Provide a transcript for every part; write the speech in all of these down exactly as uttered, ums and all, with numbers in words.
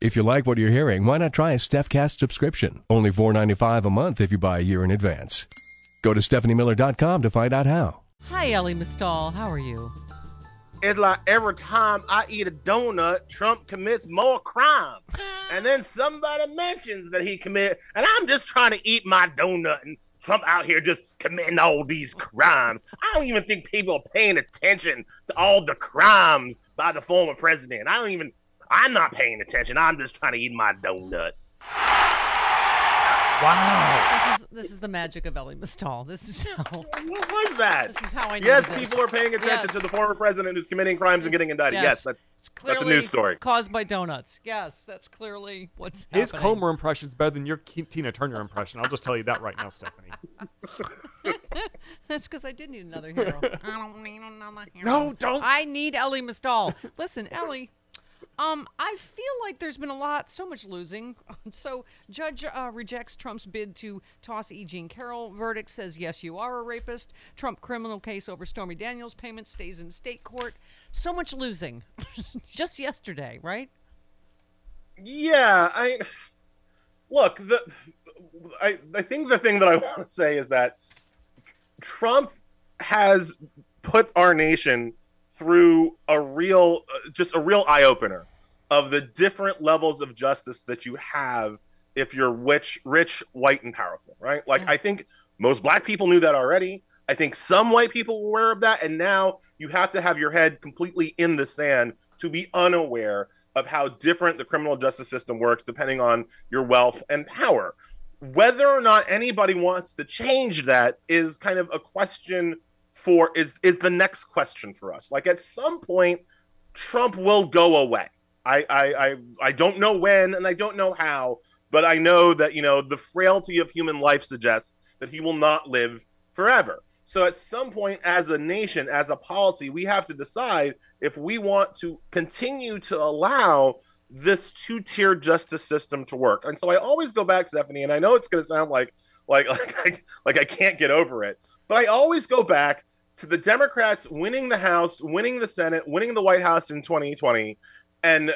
If you like what you're hearing, why not try a StephCast subscription? Only four dollars and ninety-five cents a month if you buy a year in advance. Go to Stephanie Miller dot com to find out how. Hi, Elie Mystal. How are you? It's like every time I eat a donut, Trump commits more crime. And then somebody mentions that he commit, and I'm just trying to eat my donut, and Trump out here just committing all these crimes. I don't even think people are paying attention to all the crimes by the former president. I don't even... I'm not paying attention. I'm just trying to eat my donut. Wow. This is this is the magic of Elie Mystal. This is how... What was that? This is how I know Yes, this. People are paying attention yes. to the former president who's committing crimes and getting indicted. Yes, yes that's, it's clearly that's a news story. Caused by donuts. Yes, that's clearly what's His happening. His Comer impression is better than your Tina Turner impression. I'll just tell you that right now, Stephanie. That's because I did need another hero. I don't need another hero. No, don't. I need Elie Mystal. Listen, Ellie... Um, I feel like there's been a lot, so much losing. So judge uh, rejects Trump's bid to toss E. Jean Carroll. Verdict says, yes, you are a rapist. Trump criminal case over Stormy Daniels payment stays in state court. So much losing just yesterday, right? Yeah. I look, the, I, I think the thing that I want to say is that Trump has put our nation through a real, just a real eye-opener of the different levels of justice that you have if you're rich, rich, white, and powerful, right? Like, mm-hmm. I think most black people knew that already. I think some white people were aware of that, and now you have to have your head completely in the sand to be unaware of how different the criminal justice system works depending on your wealth and power. Whether or not anybody wants to change that is kind of a question for is is the next question for us. Like, at some point, Trump will go away. I, I I I don't know when and I don't know how, but I know that, you know, the frailty of human life suggests that he will not live forever. So at some point, as a nation, as a polity, we have to decide if we want to continue to allow this two-tier justice system to work. And so I always go back, Stephanie, and I know it's going to sound like like like I, like I can't get over it, but I always go back to the Democrats winning the House, winning the Senate, winning the White House in twenty twenty, and uh,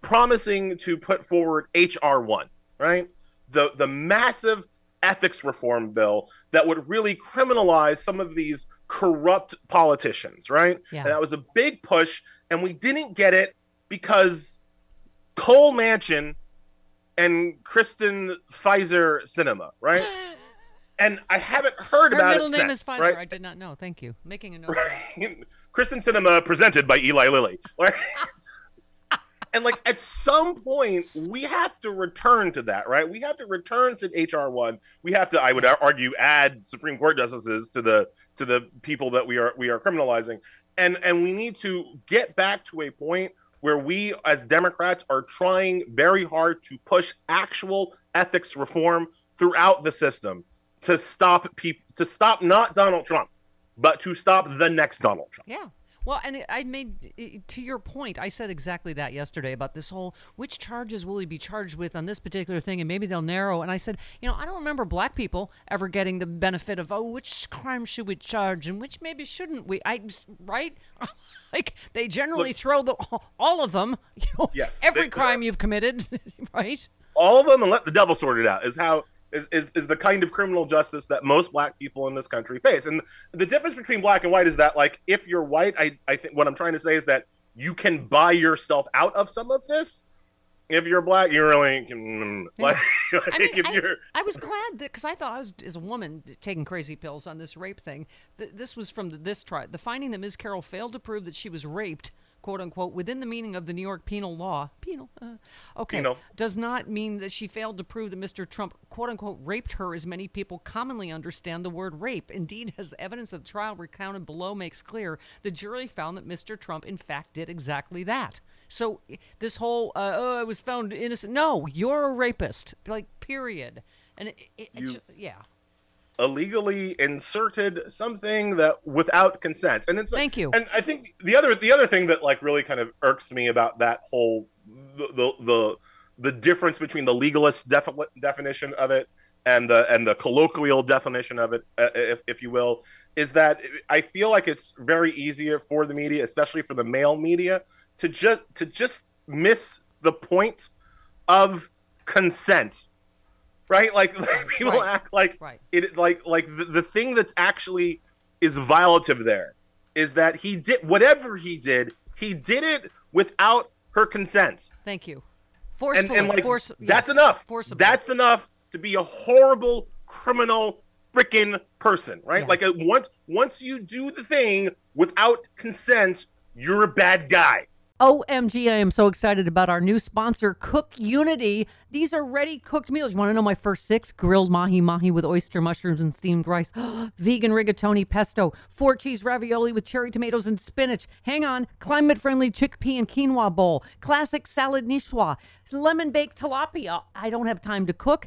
promising to put forward H R one, right? The the massive ethics reform bill that would really criminalize some of these corrupt politicians, right? Yeah. And that was a big push, and we didn't get it because Cole Manchin and Kyrsten Sinema, right? And I haven't heard Her about it since. Her middle name is Pfizer. Right? I did not know. Thank you. Making a note. Right? Kyrsten Sinema presented by Eli Lilly. Right? And like at some point, we have to return to that, right? We have to return to H R one. We have to, I would argue, add Supreme Court justices to the to the people that we are we are criminalizing, and and we need to get back to a point where we as Democrats are trying very hard to push actual ethics reform throughout the system. To stop people, to stop not Donald Trump, but to stop the next Donald Trump. Yeah. Well, and I made, to your point, I said exactly that yesterday about this whole, which charges will he be charged with on this particular thing, and maybe they'll narrow. And I said, you know, I don't remember black people ever getting the benefit of, oh, which crime should we charge and which maybe shouldn't we? I just, right? Like, they generally Look, throw the all of them, you know, yes, every they, crime you've committed, right? All of them, and let the devil sort it out, is how... Is, is is the kind of criminal justice that most black people in this country face. And the difference between black and white is that, like, if you're white, I, I think what I'm trying to say is that you can buy yourself out of some of this. If you're black, you really can. Like, yeah. like I mean, if I, you're... I was glad that, because I thought I was, as a woman, taking crazy pills on this rape thing. Th- this was from the, this trial. The finding that Miz Carroll failed to prove that she was raped, quote unquote, within the meaning of the New York penal law, penal, uh, okay, penal. does not mean that she failed to prove that Mister Trump, quote unquote, raped her, as many people commonly understand the word rape. Indeed, as the evidence of the trial recounted below makes clear, the jury found that Mister Trump, in fact, did exactly that. So this whole, uh, oh, I was found innocent. No, you're a rapist, like, period. And it, it, it just, yeah. illegally inserted something that without consent, and it's thank you. And I think the other the other thing that, like, really kind of irks me about that whole the the the, the difference between the legalist def- definition of it and the and the colloquial definition of it, uh, if if you will, is that I feel like it's very easier for the media, especially for the male media, to just to just miss the point of consent. Right, like, like people right. act like right. it, like like the, the thing that's actually is violative there is that he did whatever he did, he did it without her consent. Thank you, forcefully. And, and like, Force, that's yes. enough. Forcibly. That's enough to be a horrible criminal, frickin' person, right? Yeah. Like a, once once you do the thing without consent, you're a bad guy. O M G, I am so excited about our new sponsor, Cook Unity. These are ready-cooked meals. You want to know my first six? Grilled mahi-mahi with oyster mushrooms and steamed rice. Vegan rigatoni pesto. Four cheese ravioli with cherry tomatoes and spinach. Hang on. Climate-friendly chickpea and quinoa bowl. Classic salad niçoise. Lemon-baked tilapia. I don't have time to cook.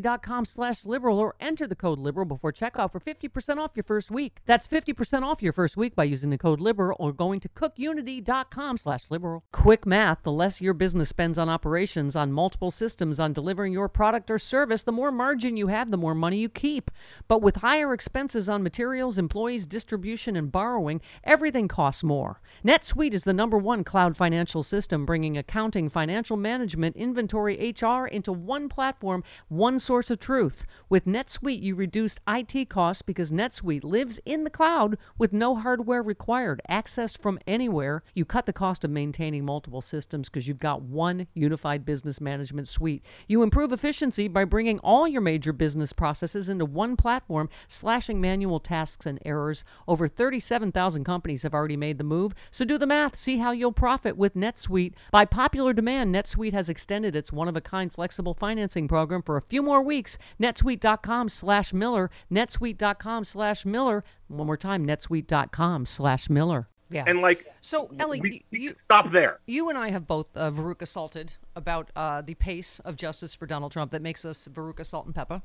dot com slash liberal or enter the code liberal before checkout for fifty percent off your first week. That's fifty percent off your first week by using the code liberal or going to cook unity dot com slash liberal. Quick math, the less your business spends on operations, on multiple systems, on delivering your product or service, the more margin you have, the more money you keep. But with higher expenses on materials, employees, distribution, and borrowing, everything costs more. NetSuite is the number one cloud financial system, bringing accounting, financial management, inventory, H R into one platform, one source of truth. With NetSuite, you reduced I T costs because NetSuite lives in the cloud with no hardware required, accessed from anywhere. You cut the cost of maintaining multiple systems because you've got one unified business management suite. You improve efficiency by bringing all your major business processes into one platform, slashing manual tasks and errors. Over thirty-seven thousand companies have already made the move, so do the math. See how you'll profit with NetSuite. By popular demand, NetSuite has extended its one-of-a-kind flexible financing program for a few more weeks. NetSuite dot com slash Miller. NetSuite dot com slash Miller. One more time, NetSuite dot com slash Miller. Yeah. And like, so Elie, we, we you stop there. You and I have both uh, Veruca Salted about uh, the pace of justice for Donald Trump that makes us Veruca Salt and Pepper.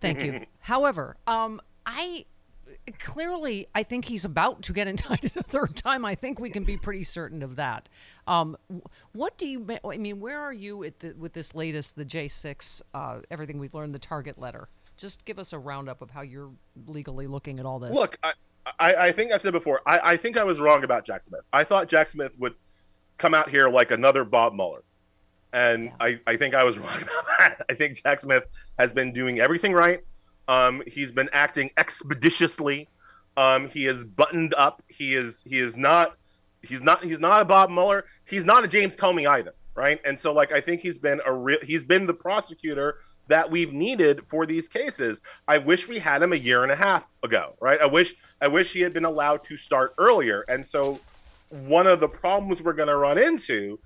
Thank you. However, um, I clearly, I think he's about to get indicted a third time. I think we can be pretty certain of that. Um, what do you, I mean, where are you at the, with this latest, the J six, uh, everything we've learned, the Target letter? Just give us a roundup of how you're legally looking at all this. Look, I, I, I think I've said before, I, I think I was wrong about Jack Smith. I thought Jack Smith would come out here like another Bob Mueller. And yeah. I, I think I was wrong about that. I think Jack Smith has been doing everything right. Um, he's been acting expeditiously. Um, he is buttoned up. He is he is not he's not he's not a Bob Mueller. He's not a James Comey either, right? And so, like, I think he's been a real he's been the prosecutor that we've needed for these cases. I wish we had him a year and a half ago, right? I wish I wish he had been allowed to start earlier. And so one of the problems we're going to run into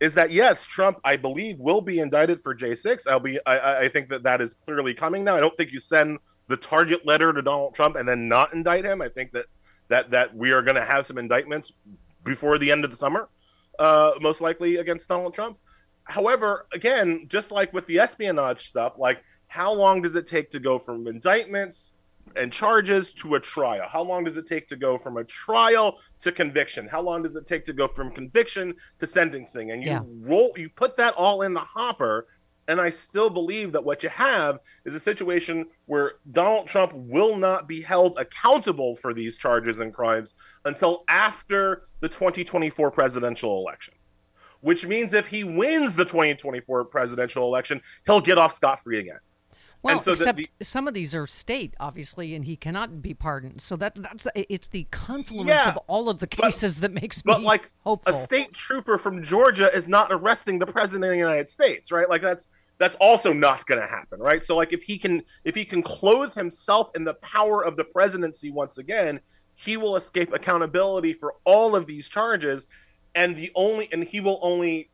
is that, yes, Trump, I believe, will be indicted for J six. I'll be, I, I think that that is clearly coming now. I don't think you send the Target letter to Donald Trump and then not indict him. I think that that, that we are going to have some indictments before the end of the summer, uh, most likely against Donald Trump. However, again, just like with the espionage stuff, like how long does it take to go from indictments and charges to a trial? How long does it take to go from a trial to conviction? How long does it take to go from conviction to sentencing? And you yeah. roll, you put that all in the hopper. And I still believe that what you have is a situation where Donald Trump will not be held accountable for these charges and crimes until after the twenty twenty-four presidential election, which means if he wins the twenty twenty-four presidential election, he'll get off scot-free again. Well, and so except the, some of these are state, obviously, and he cannot be pardoned. So that that's the, it's the confluence yeah, of all of the cases but, that makes me but like hopeful. A state trooper from Georgia is not arresting the president of the United States, right? Like that's that's also not going to happen, right? So like if he can if he can clothe himself in the power of the presidency once again, he will escape accountability for all of these charges, and the only and he will only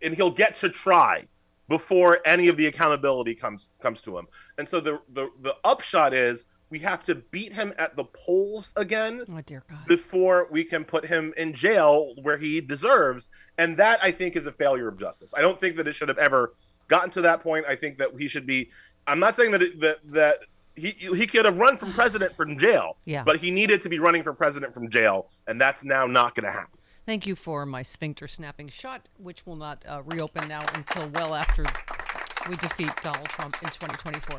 and he'll get to try before any of the accountability comes comes to him. And so the, the, the upshot is we have to beat him at the polls again oh, dear God. before we can put him in jail where he deserves. And that, I think, is a failure of justice. I don't think that it should have ever gotten to that point. I think that he should be – I'm not saying that it, that, that he he could have run from president from jail, yeah. but he needed to be running for president from jail, and that's now not going to happen. Thank you for my sphincter snapping shut, which will not uh, reopen now until well after we defeat Donald Trump in twenty twenty-four.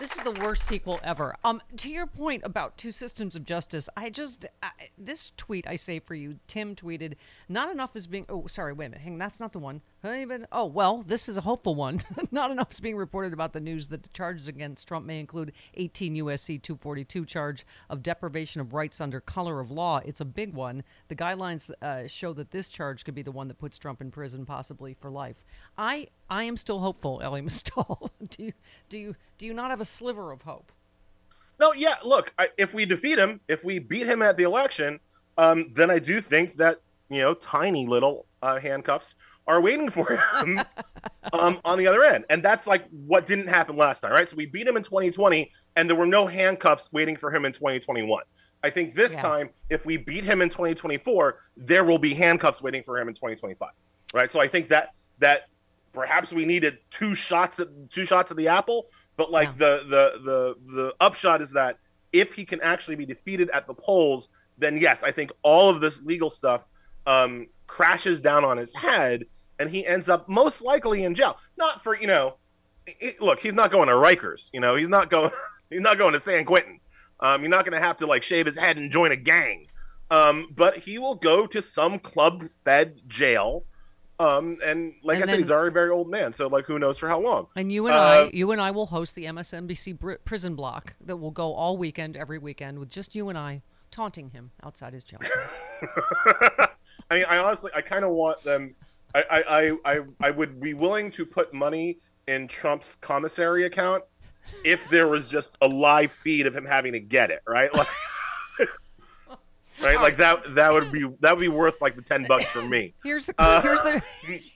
This is the worst sequel ever. Um, to your point about two systems of justice, I just, I, this tweet I say for you, Tim tweeted, not enough is being, oh, sorry, wait a minute, hang on, that's not the one. Even, oh, well, this is a hopeful one. Not enough is being reported about the news that the charges against Trump may include eighteen U S C two forty-two charge of deprivation of rights under color of law. It's a big one. The guidelines uh, show that this charge could be the one that puts Trump in prison, possibly for life. I I am still hopeful, Elie Mystal. do you do you do you not have a sliver of hope? No, yeah. Look, I, if we defeat him, if we beat him at the election, um, then I do think that you know tiny little uh, handcuffs are waiting for him um, on the other end. And that's like what didn't happen last time, right? So we beat him in twenty twenty, and there were no handcuffs waiting for him in twenty twenty-one. I think this yeah. time, if we beat him in twenty twenty-four, there will be handcuffs waiting for him in twenty twenty-five, right? So I think that that perhaps we needed two shots at two shots at the apple, but like yeah. the, the the the upshot is that if he can actually be defeated at the polls, then yes, I think all of this legal stuff um, crashes down on his head. And he ends up most likely in jail. Not for, you know, it, look, he's not going to Rikers. You know, he's not going he's not going to San Quentin. Um, you're not going to have to, like, shave his head and join a gang. Um, but he will go to some club-fed jail. Um, and like and I then, said, he's already a very old man. So, like, who knows for how long. And you and uh, I you and I will host the M S N B C br- prison block that will go all weekend, every weekend, with just you and I taunting him outside his jail cell. I mean, I honestly, I kind of want them... I, I I I would be willing to put money in Trump's commissary account if there was just a live feed of him having to get it, right? Like, right, like that that would be that would be worth like the ten bucks for me. Here's the uh, here's the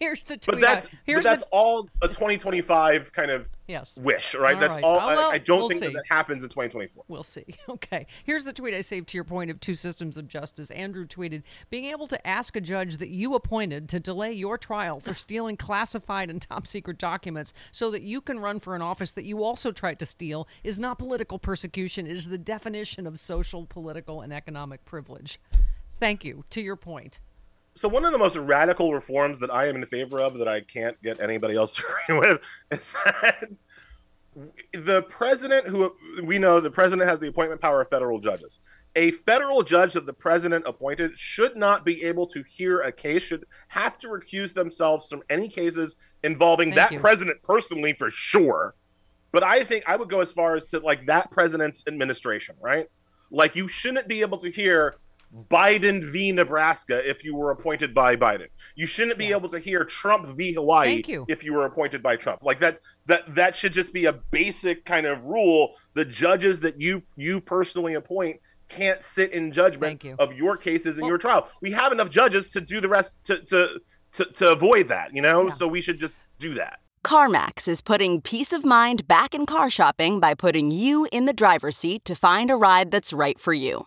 here's the tweet. But that's here's but that's the... all a twenty twenty-five kind of yes. wish, right? All that's right. all. Well, I, I don't we'll think that, that happens in twenty twenty-four. We'll see. Okay. Here's the tweet I saved to your point of two systems of justice. Andrew tweeted, being able to ask a judge that you appointed to delay your trial for stealing classified and top secret documents so that you can run for an office that you also tried to steal is not political persecution. It is the definition of social, political, and economic privilege. Thank you. To your point. So one of the most radical reforms that I am in favor of that I can't get anybody else to agree with is that the president who we know the president has the appointment power of federal judges. A federal judge that the president appointed should not be able to hear a case, should have to recuse themselves from any cases involving Thank that you. president personally for sure. But I think I would go as far as to like that president's administration, right? Like you shouldn't be able to hear Biden v. Nebraska if you were appointed by Biden. You shouldn't be yeah. able to hear Trump v. Hawaii you. if you were appointed by Trump. Like that that that should just be a basic kind of rule. The judges that you you personally appoint can't sit in judgment you. of your cases in well, your trial. We have enough judges to do the rest to to to, to avoid that, you know? Yeah. So we should just do that. CarMax is putting peace of mind back in car shopping by putting you in the driver's seat to find a ride that's right for you.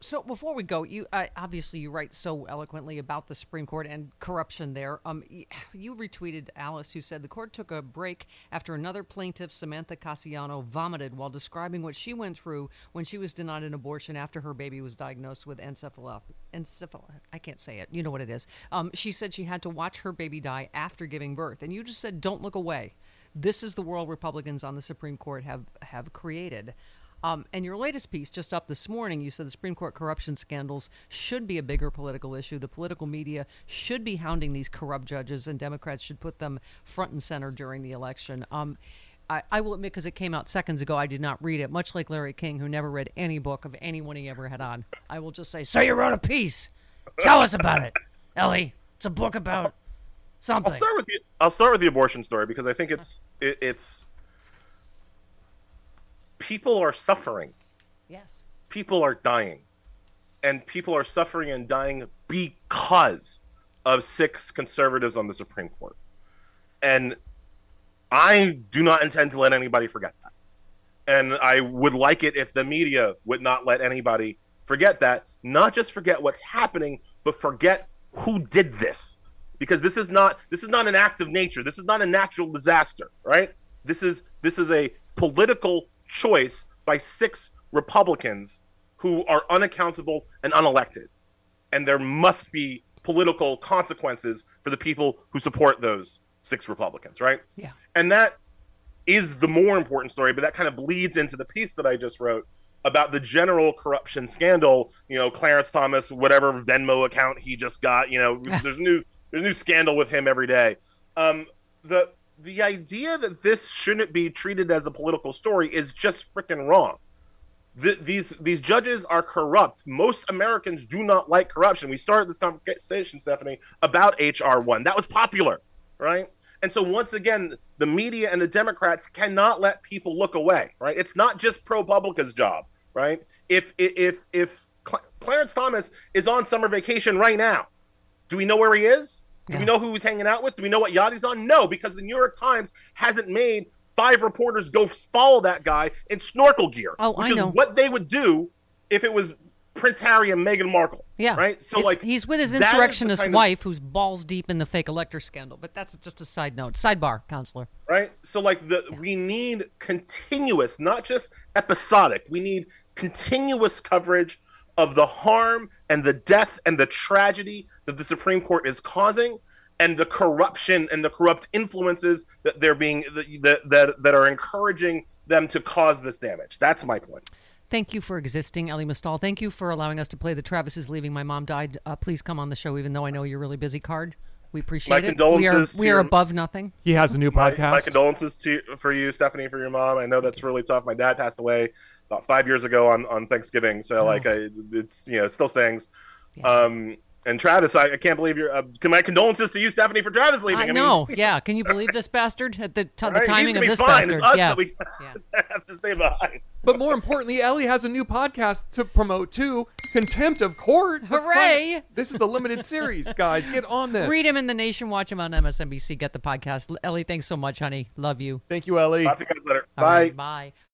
So before we go, you uh, obviously you write so eloquently about the Supreme Court and corruption there. Um, you retweeted Alice, who said the court took a break after another plaintiff, Samantha Cassiano, vomited while describing what she went through when she was denied an abortion after her baby was diagnosed with encephalopathy. Encephal- I can't say it. You know what it is. Um, she said she had to watch her baby die after giving birth. And you just said, don't look away. This is the world Republicans on the Supreme Court have, have created. Um, and your latest piece, just up this morning, you said the Supreme Court corruption scandals should be a bigger political issue. The political media should be hounding these corrupt judges, and Democrats should put them front and center during the election. Um, I, I will admit, because it came out seconds ago, I did not read it, much like Larry King, who never read any book of anyone he ever had on. I will just say, so you wrote a piece. Tell us about it, Elie. It's a book about something. I'll start with the, I'll start with the abortion story, because I think it's it, it's... people are suffering. Yes. People are dying. And people are suffering and dying because of six conservatives on the Supreme Court. And I do not intend to let anybody forget that. And I would like it if the media would not let anybody forget that. Not just forget what's happening, but forget who did this. Because this is not this is not an act of nature. This is not a natural disaster, right? This is this is a political choice by six Republicans who are unaccountable and unelected, and there must be political consequences for the people who support those six Republicans, right? Yeah. And that is the more important story, but that kind of bleeds into the piece that I just wrote about the general corruption scandal. You know, Clarence Thomas, whatever Venmo account he just got, you know, there's new there's new scandal with him every day. Um, the The idea that this shouldn't be treated as a political story is just freaking wrong. Th- these these judges are corrupt. Most Americans do not like corruption. We started this conversation, Stephanie, about H R one. That was popular, right? And so once again, the media and the Democrats cannot let people look away, right? It's not just ProPublica's job, right? If if if Cl- Clarence Thomas is on summer vacation right now, do we know where he is? Do yeah. we know who he's hanging out with? Do we know what yacht he's on? No, because the New York Times hasn't made five reporters go follow that guy in snorkel gear, oh, which I is know. what they would do if it was Prince Harry and Meghan Markle. Yeah, right. So it's, like he's with his insurrectionist wife, of, who's balls deep in the fake elector scandal. But that's just a side note, sidebar, counselor. Right. So like the yeah. we need continuous, not just episodic. We need continuous coverage of the harm and the death and the tragedy that the Supreme Court is causing, and the corruption and the corrupt influences that they're being that that, that are encouraging them to cause this damage. That's my point. Thank you for existing, Elie Mystal. Thank you for allowing us to play the Travis Is Leaving, My Mom Died. Uh, please come on the show, even though I know you're really busy card. We appreciate my it. Condolences we are, we are your, above nothing. He has a new my, podcast. My condolences to for you, Stephanie, for your mom. I know that's really tough. My dad passed away about five years ago on, on Thanksgiving. So oh. like I, it's you know it still stings. Yeah. Um, And Travis, I, I can't believe you're. Uh, my condolences to you, Stephanie, for Travis leaving. I, I mean, know. Yeah. Can you believe this bastard? The, t- right, the timing of this fine. bastard. It's us yeah. that we yeah. have to stay behind. But more importantly, Elie has a new podcast to promote too, Contempt of Court. Hooray! This is a limited series, guys. Get on this. Read him in the Nation. Watch him on M S N B C. Get the podcast. Elie, thanks so much, honey. Love you. Thank you, Elie. Talk to you guys later. Bye. Right, bye.